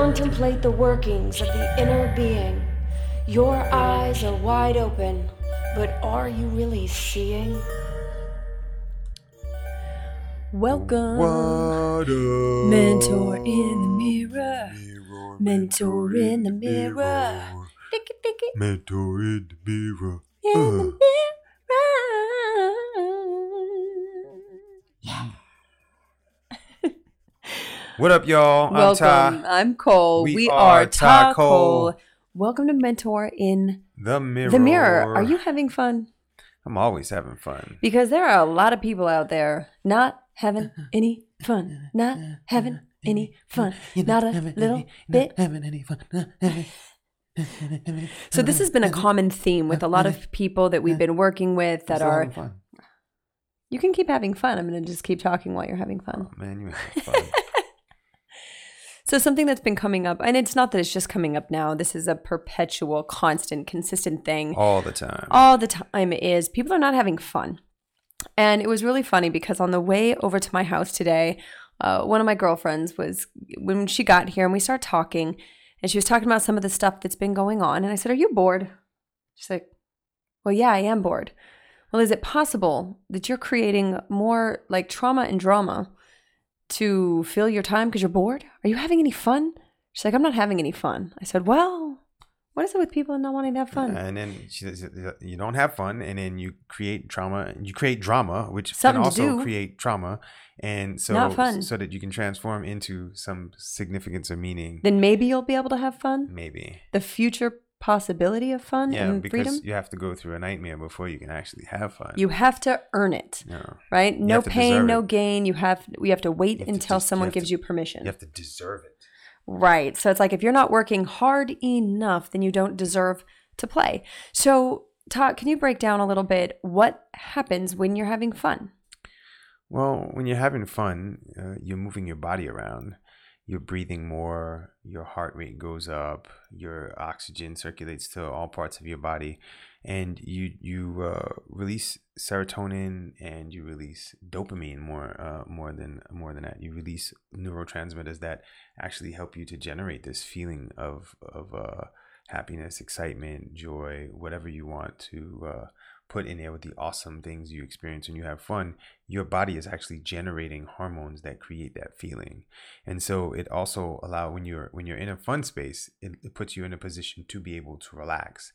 contemplate the workings of the inner being. Your eyes are wide open, but are you really seeing? Welcome, Mentor in the Mirror. Mentor in the Mirror. Mentor in the Mirror. In the Mirror. Yeah. What up, y'all? Welcome. I'm Ty. I'm Cole. We are Talkhole. Welcome to Mentor in the Mirror. The Mirror. Are you having fun? I'm always having fun. Because there are a lot of people out there not having any fun. Not having any fun. Not a little bit. Not having any fun. So this has been a common theme with a lot of people that we've been working with that are... Fun. You can keep having fun. I'm going to just keep talking while you're having fun. Oh, man, you have fun. So something that's been coming up, and it's not that it's just coming up now. This is a perpetual, constant, consistent thing. All the time is people are not having fun. And it was really funny because on the way over to my house today, one of my girlfriends was, when she got here and we started talking, and she was talking about some of the stuff that's been going on. And I said, "Are you bored?" She's like, "Well, yeah, I am bored." Well, is it possible that you're creating more like trauma and drama to fill your time because you're bored? Are you having any fun? She's like, "I'm not having any fun." I said, "Well, what is it with people not wanting to have fun?" And then she says, you don't have fun, and then you create trauma, you create drama, which something can also create trauma, and so not fun. So that you can transform into some significance or meaning. Then maybe you'll be able to have fun. Maybe the future possibility of fun and freedom. Yeah, because you have to go through a nightmare before you can actually have fun. You have to earn it, right? No pain, no gain. We have to wait until someone gives you permission. You have to deserve it. Right. So it's like if you're not working hard enough, then you don't deserve to play. So, Todd, can you break down a little bit what happens when you're having fun? Well, when you're having fun, you're moving your body around. You're breathing more, your heart rate goes up, your oxygen circulates to all parts of your body, and you release serotonin and you release dopamine more than that. You release neurotransmitters that actually help you to generate this feeling of happiness, excitement, joy, whatever you want to put in there with the awesome things you experience when you have fun. Your body is actually generating hormones that create that feeling. And so it also allows, when you're in a fun space, it puts you in a position to be able to relax.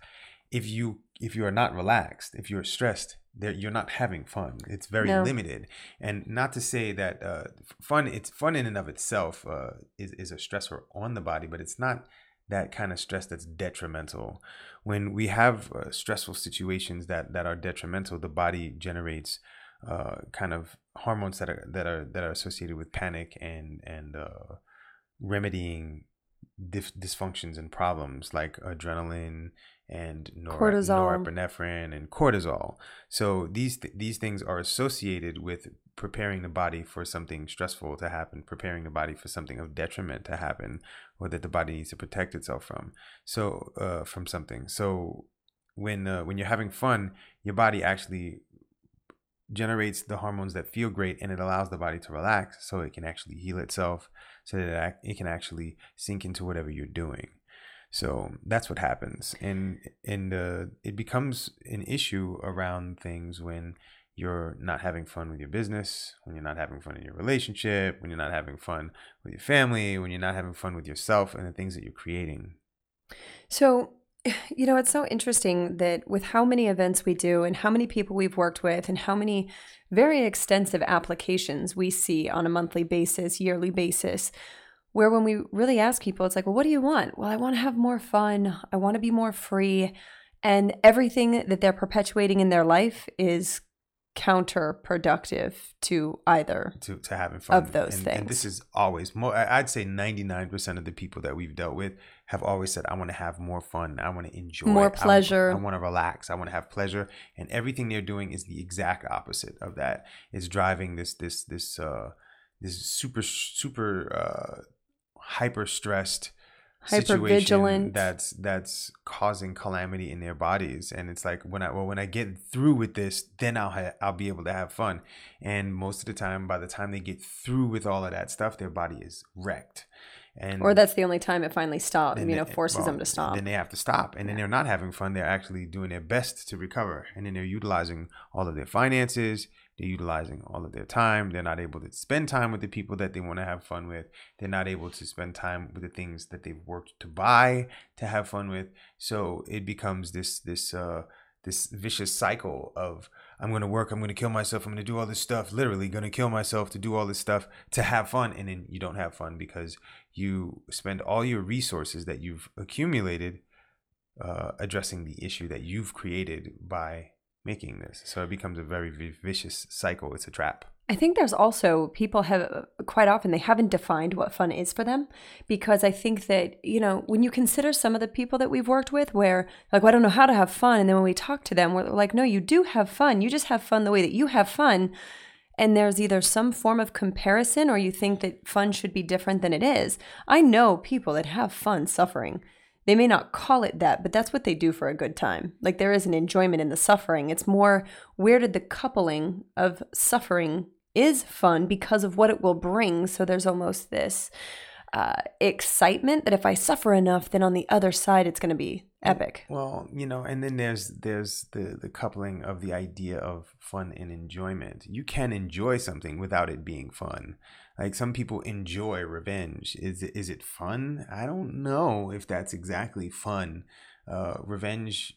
If you are not relaxed, if you're stressed, you're not having fun. It's very limited. And not to say that fun in and of itself is a stressor on the body, but it's not that kind of stress that's detrimental. When we have stressful situations that are detrimental, the body generates kind of hormones that are associated with panic and remedying dysfunctions and problems like adrenaline and norepinephrine and cortisol. So these things are associated with preparing the body for something stressful to happen, preparing the body for something of detriment to happen, or that the body needs to protect itself from. So from something. So when you're having fun, your body actually generates the hormones that feel great, and it allows the body to relax so it can actually heal itself, so that it can actually sink into whatever you're doing. So that's what happens. And it becomes an issue around things when you're not having fun with your business, when you're not having fun in your relationship, when you're not having fun with your family, when you're not having fun with yourself and the things that you're creating. So, you know, it's so interesting that with how many events we do and how many people we've worked with and how many very extensive applications we see on a monthly basis, yearly basis, where when we really ask people, it's like, well, what do you want? Well, I want to have more fun. I want to be more free. And everything that they're perpetuating in their life is counterproductive to either to having fun of those things. And this is always more. I'd say 99% of the people that we've dealt with have always said, "I want to have more fun. I want to enjoy more pleasure. I want to relax. I want to have pleasure." And everything they're doing is the exact opposite of that. It's driving this super hyper stressed situation that's causing calamity in their bodies. And it's like, when I get through with this, then I'll be able to have fun. And most of the time, by the time they get through with all of that stuff, their body is wrecked. And or that's the only time it finally stops, forces them to stop. Then they have to stop. And then they're not having fun. They're actually doing their best to recover. And then they're utilizing all of their finances. They're utilizing all of their time. They're not able to spend time with the people that they want to have fun with. They're not able to spend time with the things that they've worked to buy to have fun with. So it becomes this vicious cycle of, I'm going to work, I'm going to kill myself, I'm going to do all this stuff, literally going to kill myself to do all this stuff to have fun. And then you don't have fun because you spend all your resources that you've accumulated addressing the issue that you've created by making this. So it becomes a very vicious cycle. It's a trap. I think there's also, people have quite often, they haven't defined what fun is for them, because I think that, when you consider some of the people that we've worked with where like, well, I don't know how to have fun. And then when we talk to them, we're like, no, you do have fun. You just have fun the way that you have fun. And there's either some form of comparison or you think that fun should be different than it is. I know people that have fun suffering. They may not call it that, but that's what they do for a good time. Like there is an enjoyment in the suffering. It's more, where did the coupling of suffering is fun because of what it will bring. So there's almost this excitement that if I suffer enough, then on the other side, it's going to be epic. Well, and then there's the coupling of the idea of fun and enjoyment. You can enjoy something without it being fun. Like some people enjoy revenge. Is it fun? I don't know if that's exactly fun. Revenge,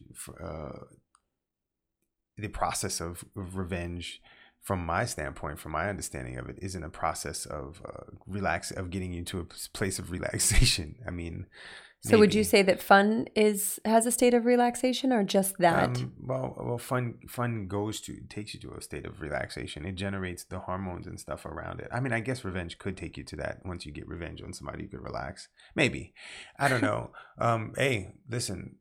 the process of revenge, from my standpoint, from my understanding of it, isn't a process of getting you to a place of relaxation. I mean, so would you say that fun has a state of relaxation, or just that? Fun takes you to a state of relaxation. It generates the hormones and stuff around it. I mean, I guess revenge could take you to that. Once you get revenge on somebody, you could relax. Maybe, I don't know. Hey, listen.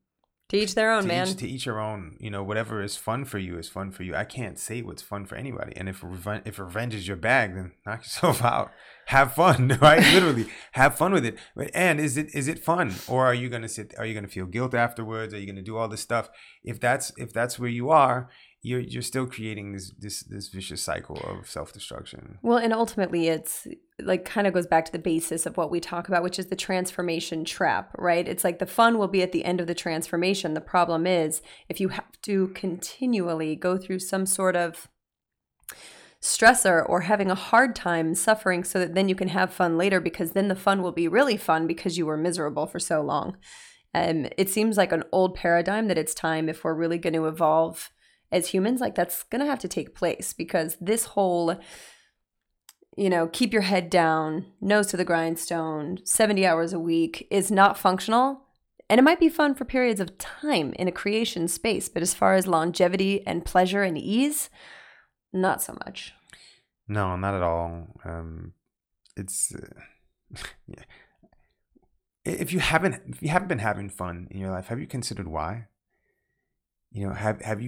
To each their own, man. To each your own. Whatever is fun for you is fun for you. I can't say what's fun for anybody. And if revenge is your bag, then knock yourself out. Have fun, right? Literally, have fun with it. And is it fun, or are you gonna sit? Are you gonna feel guilt afterwards? Are you gonna do all this stuff? If that's where you are, you're still creating this vicious cycle of self-destruction. Well, and ultimately it's like kind of goes back to the basis of what we talk about, which is the transformation trap, right? It's like the fun will be at the end of the transformation. The problem is if you have to continually go through some sort of stressor or having a hard time suffering so that then you can have fun later, because then the fun will be really fun because you were miserable for so long. It seems like an old paradigm that it's time, if we're really going to evolve as humans, like that's going to have to take place, because this whole, keep your head down, nose to the grindstone, 70 hours a week is not functional. And it might be fun for periods of time in a creation space, but as far as longevity and pleasure and ease, not so much. No, not at all. Yeah. If you haven't been having fun in your life, have you considered why? Have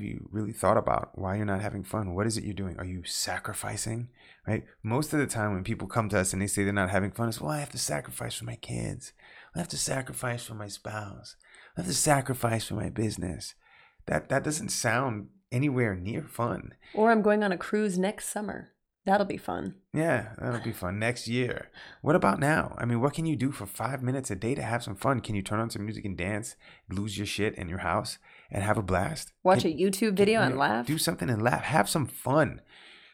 you really thought about why you're not having fun? What is it you're doing? Are you sacrificing? Right? Most of the time when people come to us and they say they're not having fun, it's, I have to sacrifice for my kids. I have to sacrifice for my spouse. I have to sacrifice for my business. That doesn't sound anywhere near fun. Or I'm going on a cruise next summer. That'll be fun. Yeah, that'll be fun. Next year. What about now? I mean, what can you do for 5 minutes a day to have some fun? Can you turn on some music and dance, lose your shit in your house, and have a blast? Watch a YouTube video and laugh. Do something and laugh. Have some fun.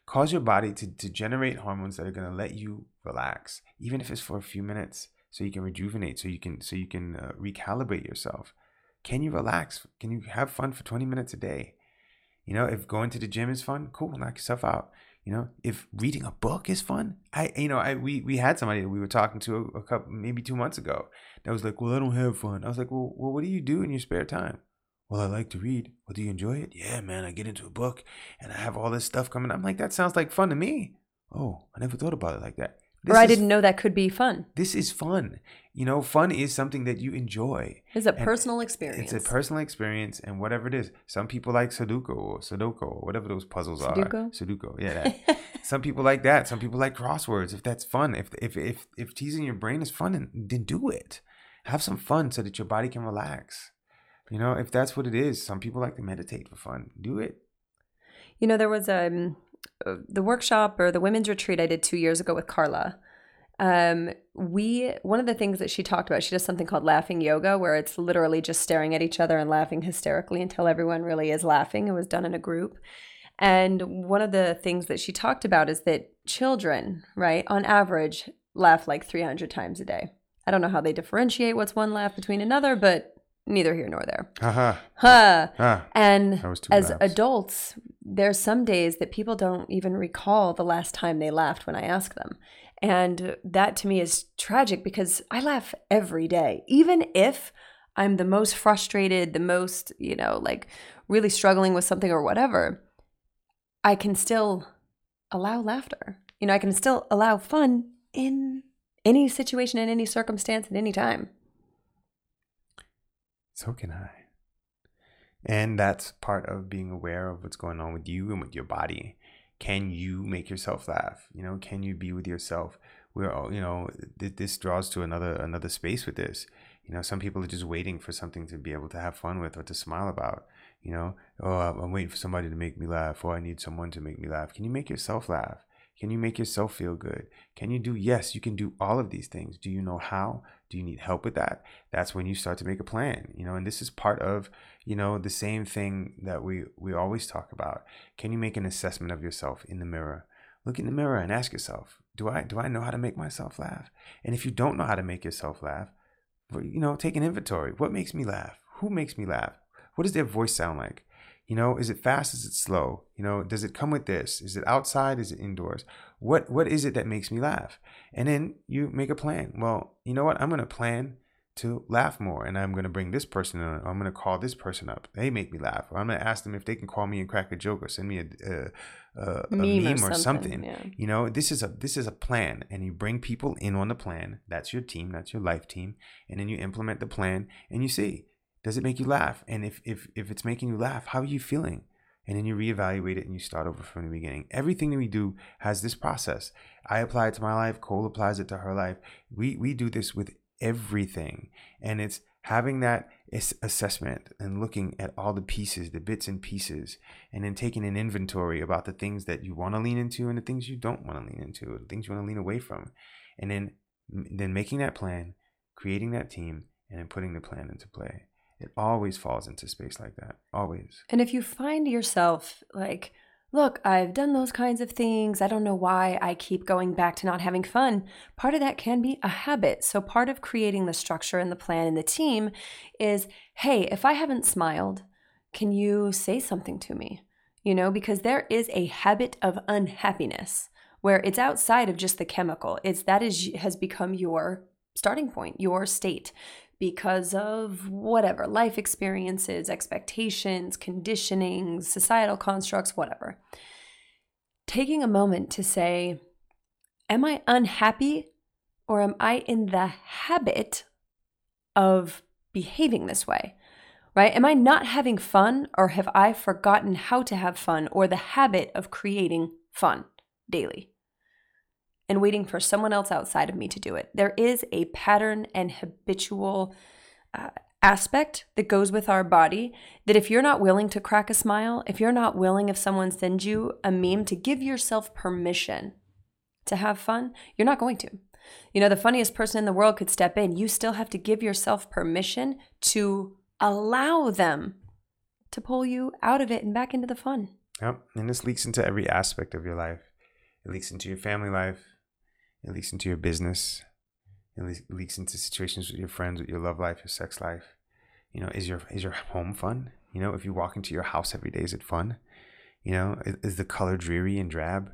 Cause your body to generate hormones that are going to let you relax, even if it's for a few minutes, so you can rejuvenate, so you can recalibrate yourself. Can you relax? Can you have fun for 20 minutes a day? If going to the gym is fun, cool, knock yourself out. If reading a book is fun, we had somebody that we were talking to a couple, maybe 2 months ago, that was like, well, I don't have fun. I was like, well, what do you do in your spare time? Well, I like to read. Well, do you enjoy it? Yeah, man, I get into a book and I have all this stuff coming. I'm like, that sounds like fun to me. Oh, I never thought about it like that. I didn't know that could be fun. This is fun. Fun is something that you enjoy. It's a personal experience. It's a personal experience, and whatever it is. Some people like Sudoku or whatever those puzzles are. Sudoku, yeah. That. Some people like that. Some people like crosswords. If that's fun, if teasing your brain is fun, then do it. Have some fun so that your body can relax. If that's what it is. Some people like to meditate for fun. Do it. There was the workshop or the women's retreat I did 2 years ago with Carla, One of the things that she talked about, she does something called laughing yoga, where it's literally just staring at each other and laughing hysterically until everyone really is laughing. It was done in a group. And one of the things that she talked about is that children, right, on average, laugh like 300 times a day. I don't know how they differentiate what's one laugh between another, but neither here nor there. And as adults, there's some days that people don't even recall the last time they laughed when I ask them. And that to me is tragic, because I laugh every day, even if I'm the most frustrated, the most, you know, like really struggling with something or whatever. I can still allow laughter. You know, I can still allow fun in any situation, in any circumstance, at any time. So can I. And that's part of being aware of what's going on with you and with your body. Can you make yourself laugh? You know, can you be with yourself? We're all, you know, this draws to another space with this. You know, some people are just waiting for something to be able to have fun with or to smile about. You know, oh, I'm waiting for somebody to make me laugh, or I need someone to make me laugh. Can you make yourself laugh? Can you make yourself feel good? Can you do, yes, you can do all of these things. Do you know how? Do you need help with that? That's when you start to make a plan, you know, and this is part of, you know, the same thing that we always talk about. Can you make an assessment of yourself in the mirror? Look in the mirror and ask yourself, do I know how to make myself laugh? And if you don't know how to make yourself laugh, you know, take an inventory. What makes me laugh? Who makes me laugh? What does their voice sound like? You know, is it fast? Is it slow? You know, does it come with this? Is it outside? Is it indoors? What is it that makes me laugh? And then you make a plan. Well, you know what? I'm going to plan to laugh more, and I'm going to bring this person in. Or I'm going to call this person up. They make me laugh. Or I'm going to ask them if they can call me and crack a joke, or send me a meme or something. Yeah. You know, this is a plan, and you bring people in on the plan. That's your team. That's your life team. And then you implement the plan, and you see. Does it make you laugh? And if it's making you laugh, how are you feeling? And then you reevaluate it and you start over from the beginning. Everything that we do has this process. I apply it to my life. Cole applies it to her life. We do this with everything. And it's having that assessment and looking at all the pieces, the bits and pieces, and then taking an inventory about the things that you want to lean into and the things you don't want to lean into, the things you want to lean away from. And then making that plan, creating that team, and then putting the plan into play. It always falls into space like that, always. And if you find yourself like, look, I've done those kinds of things. I don't know why I keep going back to not having fun. Part of that can be a habit. So part of creating the structure and the plan and the team is, hey, if I haven't smiled, can you say something to me? You know, because there is a habit of unhappiness where it's outside of just the chemical. That has become your starting point, your state. Because of whatever, life experiences, expectations, conditionings, societal constructs, whatever. Taking a moment to say, am I unhappy, or am I in the habit of behaving this way, right? Am I not having fun, or have I forgotten how to have fun, or the habit of creating fun daily? And waiting for someone else outside of me to do it. There is a pattern and habitual aspect that goes with our body, that if you're not willing to crack a smile, if you're not willing, if someone sends you a meme, to give yourself permission to have fun, you're not going to. You know, the funniest person in the world could step in. You still have to give yourself permission to allow them to pull you out of it and back into the fun. Yep, and this leaks into every aspect of your life. It leaks into your family life. It leaks into your business. It leaks into situations with your friends, with your love life, your sex life. You know, is your home fun? You know, if you walk into your house every day, is it fun? You know, is the color dreary and drab?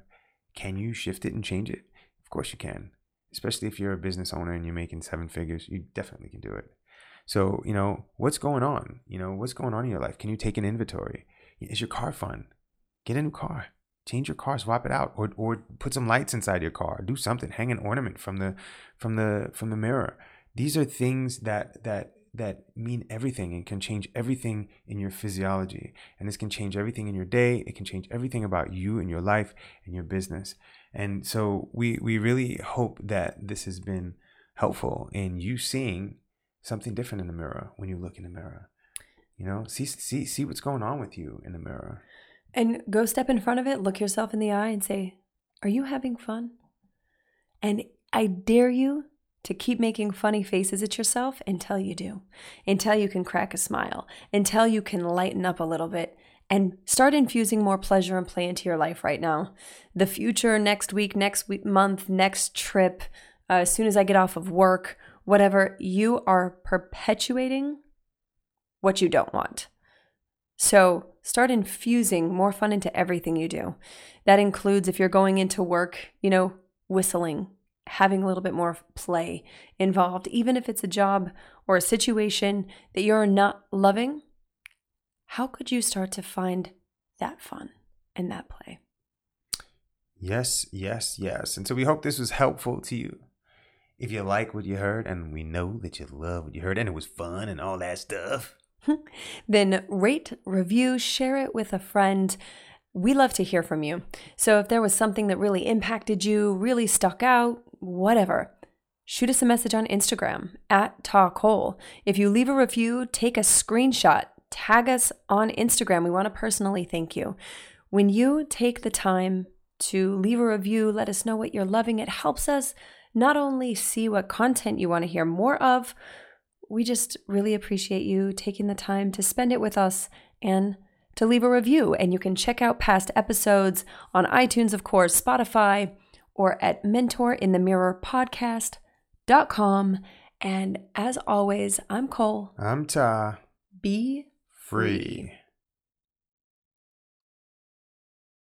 Can you shift it and change it? Of course you can. Especially if you're a business owner and you're making seven figures, you definitely can do it. So, you know, what's going on? You know, what's going on in your life? Can you take an inventory? Is your car fun? Get a new car. Change your car, swap it out, or put some lights inside your car. Do something. Hang an ornament from the mirror. These are things that mean everything and can change everything in your physiology. And this can change everything in your day. It can change everything about you and your life and your business. And so we really hope that this has been helpful in you seeing something different in the mirror when you look in the mirror. You know, see what's going on with you in the mirror. And go step in front of it, look yourself in the eye and say, are you having fun? And I dare you to keep making funny faces at yourself until you do, until you can crack a smile, until you can lighten up a little bit and start infusing more pleasure and play into your life right now. The future, next week, month, next trip, as soon as I get off of work, whatever, you are perpetuating what you don't want. So start infusing more fun into everything you do. That includes, if you're going into work, whistling, having a little bit more play involved, even if it's a job or a situation that you're not loving. How could you start to find that fun and that play? Yes, yes, yes. And so we hope this was helpful to you. If you like what you heard, and we know that you love what you heard, and it was fun and all that stuff, then rate, review, share it with a friend. We love to hear from you. So if there was something that really impacted you, really stuck out, whatever, shoot us a message on Instagram @talkhole. If you leave a review, take a screenshot, tag us on Instagram. We want to personally thank you. When you take the time to leave a review, let us know what you're loving. It helps us not only see what content you want to hear more of, we just really appreciate you taking the time to spend it with us and to leave a review. And you can check out past episodes on iTunes, of course, Spotify, or at MentorInTheMirrorPodcast.com. And as always, I'm Cole. I'm Ta. Be free.